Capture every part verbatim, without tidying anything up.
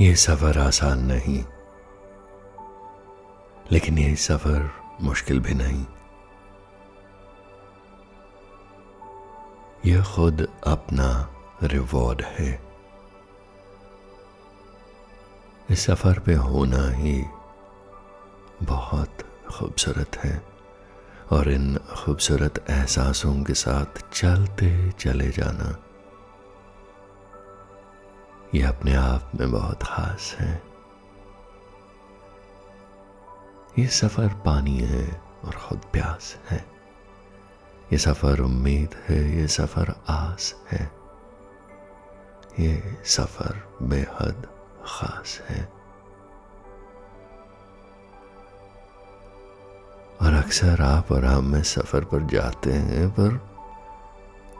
ये सफ़र आसान नहीं, लेकिन ये सफ़र मुश्किल भी नहीं। यह खुद अपना रिवॉर्ड है। इस सफ़र पे होना ही बहुत खूबसूरत है और इन खूबसूरत एहसासों के साथ चलते चले जाना यह अपने आप में बहुत खास है। ये सफ़र पानी है और ख़ुद प्यास है। ये सफ़र उम्मीद है, ये सफ़र आस है। ये सफ़र बेहद खास है। और अक्सर आप और हम इस सफ़र पर जाते हैं, पर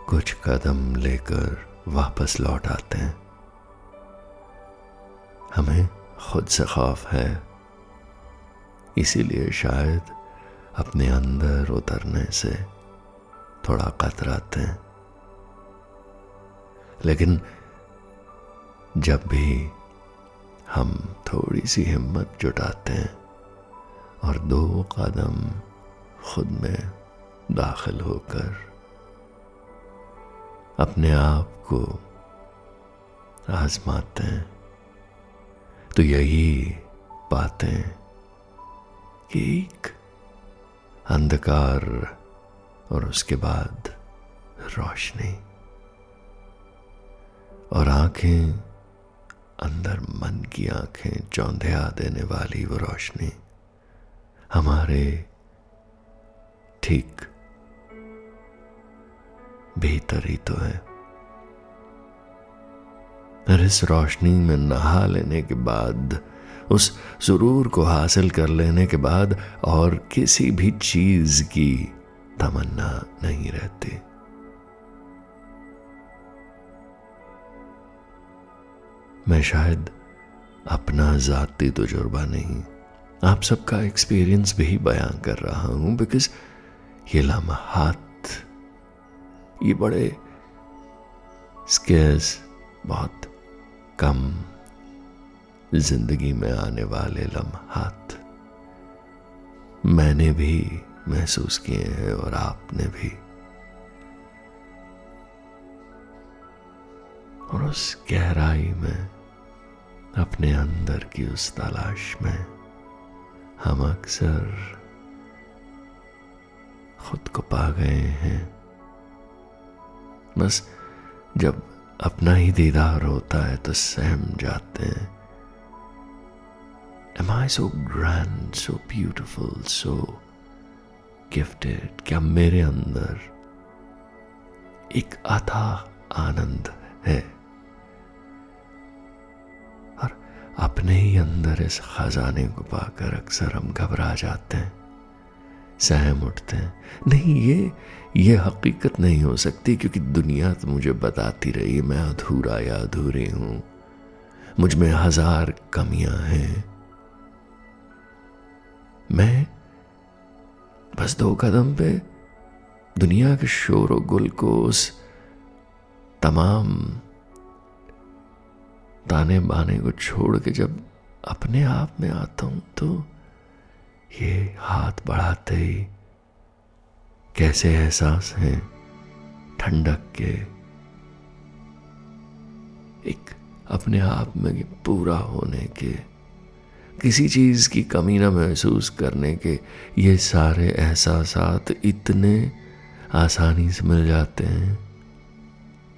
कुछ कदम लेकर वापस लौट आते हैं। हमें खुद से खौफ है, इसीलिए शायद अपने अंदर उतरने से थोड़ा कतराते हैं। लेकिन जब भी हम थोड़ी सी हिम्मत जुटाते हैं और दो कदम खुद में दाखिल होकर अपने आप को आजमाते हैं, तो यही पाते हैं कि एक अंधकार और उसके बाद रोशनी, और आंखें अंदर मन की आंखें चौंधिया देने वाली वो रोशनी हमारे ठीक भीतर ही तो है। और इस रोशनी में नहा लेने के बाद, उस सुरूर को हासिल कर लेने के बाद और किसी भी चीज की तमन्ना नहीं रहती। मैं शायद अपना जाती तजुर्बा नहीं, आप सबका एक्सपीरियंस भी बयान कर रहा हूं, बिकॉज ये लम्हात, ये बड़े स्केर्स, बहुत कम जिंदगी में आने वाले लम्हात मैंने भी महसूस किए हैं और आपने भी। और उस गहराई में, अपने अंदर की उस तलाश में, हम अक्सर खुद को पा गए हैं। बस जब अपना ही दीदार होता है तो सहम जाते हैं। Am I so grand, so beautiful, so gifted? क्या मेरे अंदर एक अथाह आनंद है? और अपने ही अंदर इस खजाने को पाकर अक्सर हम घबरा जाते हैं, सहम उठते हैं। नहीं, ये ये हकीकत नहीं हो सकती, क्योंकि दुनिया तो मुझे बताती रही मैं अधूरा या अधूरी हूँ, मुझ में हजार कमियां हैं। मैं बस दो कदम पे दुनिया के शोर और गुल को, उस तमाम ताने बाने को छोड़ के जब अपने आप में आता हूं, तो ये हाथ बढ़ाते ही कैसे एहसास हैं ठंडक के, एक अपने आप में पूरा होने के, किसी चीज़ की कमी ना महसूस करने के। ये सारे एहसासात इतने आसानी से मिल जाते हैं,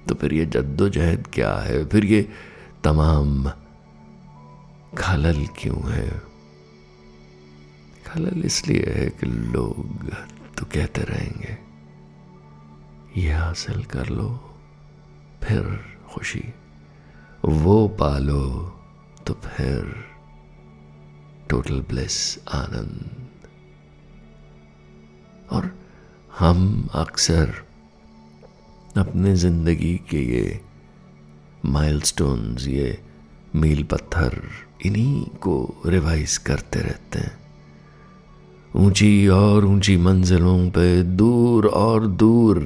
तो फिर ये जद्दोजहद क्या है? फिर ये तमाम खलल क्यों है? खलल इसलिए है कि लोग तो कहते रहेंगे ये हासिल कर लो, फिर खुशी वो पालो, तो फिर टोटल ब्लिस, आनंद। और हम अक्सर अपने ज़िंदगी के ये माइलस्टोन्स, ये मील पत्थर, इन्हीं को रिवाइज करते रहते हैं। ऊंची और ऊंची मंजिलों पे, दूर और दूर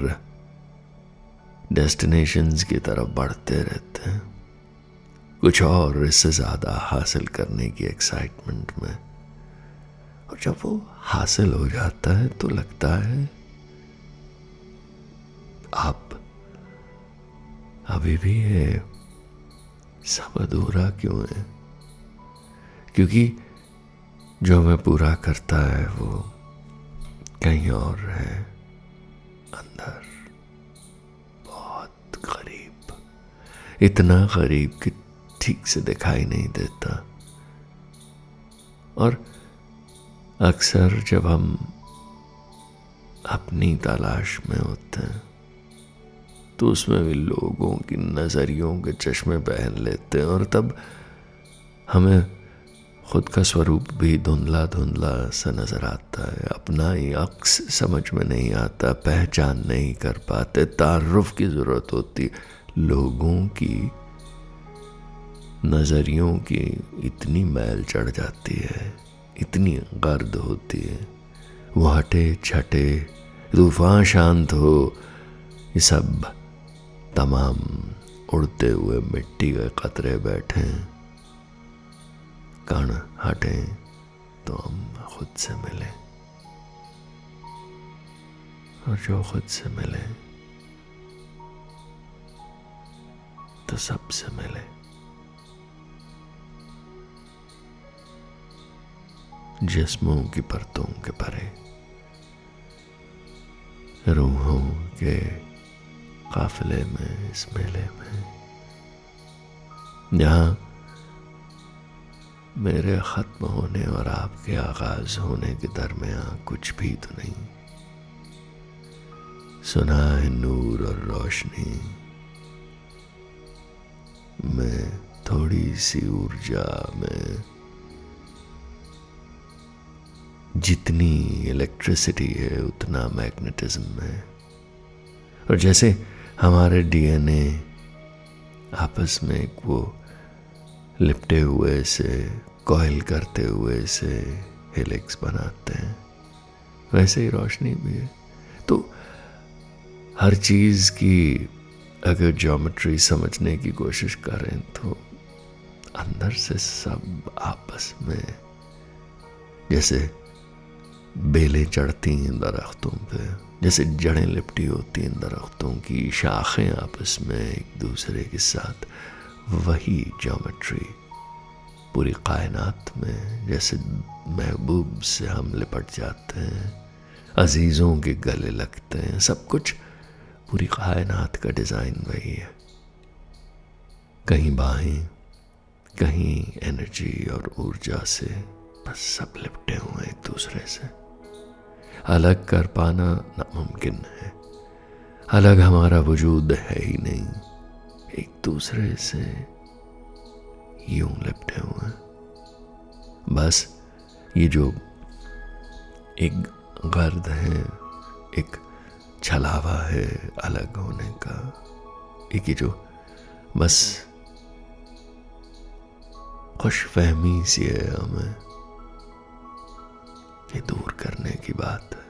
डेस्टिनेशंस की तरफ बढ़ते रहते हैं। कुछ और इससे ज़्यादा हासिल करने की एक्साइटमेंट में। और जब वो हासिल हो जाता है तो लगता है आप अभी भी है, सब अधूरा क्यों है, क्योंकि जो हमें पूरा करता है वो कहीं और है, अंदर, बहुत करीब, इतना करीब कि ठीक से दिखाई नहीं देता। और अक्सर जब हम अपनी तलाश में होते हैं तो उसमें भी लोगों की नज़रियों के चश्मे पहन लेते हैं, और तब हमें खुद का स्वरूप भी धुंधला धुंधला सा नज़र आता है, अपना ही अक्स समझ में नहीं आता, पहचान नहीं कर पाते, तारुफ की ज़रूरत होती, लोगों की नज़रियों की इतनी मैल चढ़ जाती है, इतनी गर्द होती है, वो हटे छटे, तूफान शांत हो, ये सब तमाम उड़ते हुए मिट्टी के कतरे बैठे हैं। कण हटे तो हम खुद से मिले, और जो खुद से मिले तो सबसे मिले। जिस्मों की परतों के परे, रूहों के काफिले में, इस मेले में, जहाँ मेरे ख़त्म होने और आपके आगाज़ होने के दरमियान कुछ भी तो नहीं। सुना है नूर और रोशनी में, थोड़ी सी ऊर्जा में जितनी इलेक्ट्रिसिटी है उतना मैग्नेटिज्म है। और जैसे हमारे डीएनए आपस में एक वो लिपटे हुए से, कॉइल करते हुए से हेलिक्स बनाते हैं, वैसे ही रोशनी भी है। तो हर चीज़ की अगर ज्योमेट्री समझने की कोशिश करें तो अंदर से सब आपस में जैसे बेलें चढ़ती हैं दरख्तों पे, जैसे जड़ें लिपटी होती हैं दरख्तों की, शाखें आपस में एक दूसरे के साथ, वही ज्योमेट्री पूरी कायनात में, जैसे महबूब से हम लिपट जाते हैं, अजीज़ों के गले लगते हैं, सब कुछ, पूरी कायनात का डिज़ाइन वही है। कहीं बाहें, कहीं एनर्जी और ऊर्जा से, बस सब लिपटे हुए एक दूसरे से। अलग कर पाना नामुमकिन है, अलग हमारा वजूद है ही नहीं, एक दूसरे से यूं लिपटे हुए। बस ये जो एक गर्द है, एक छलावा है अलग होने का, एक ये जो बस खुशफहमी सी है हमें, ये दूर करने की बात है।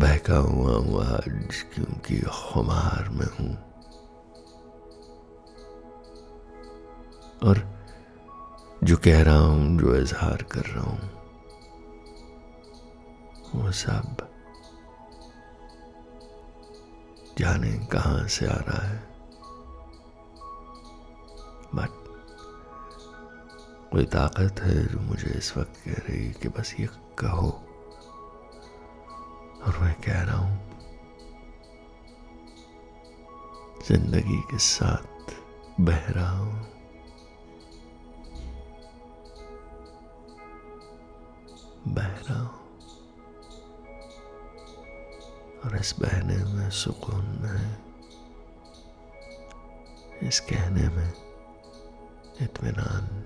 बहका हुआ हूँ आज क्योंकि खुमार में हूँ, और जो कह रहा हूँ, जो इजहार कर रहा हूँ, वो सब जाने कहाँ से आ रहा है, बट कोई ताकत है जो मुझे इस वक्त कह रही कि बस ये कहो, और मैं कह रहा हूं, जिंदगी के साथ बह रहा हूं, बह रहा हूं, और इस बहने में सुकून है, इस कहने में इत्मीनान।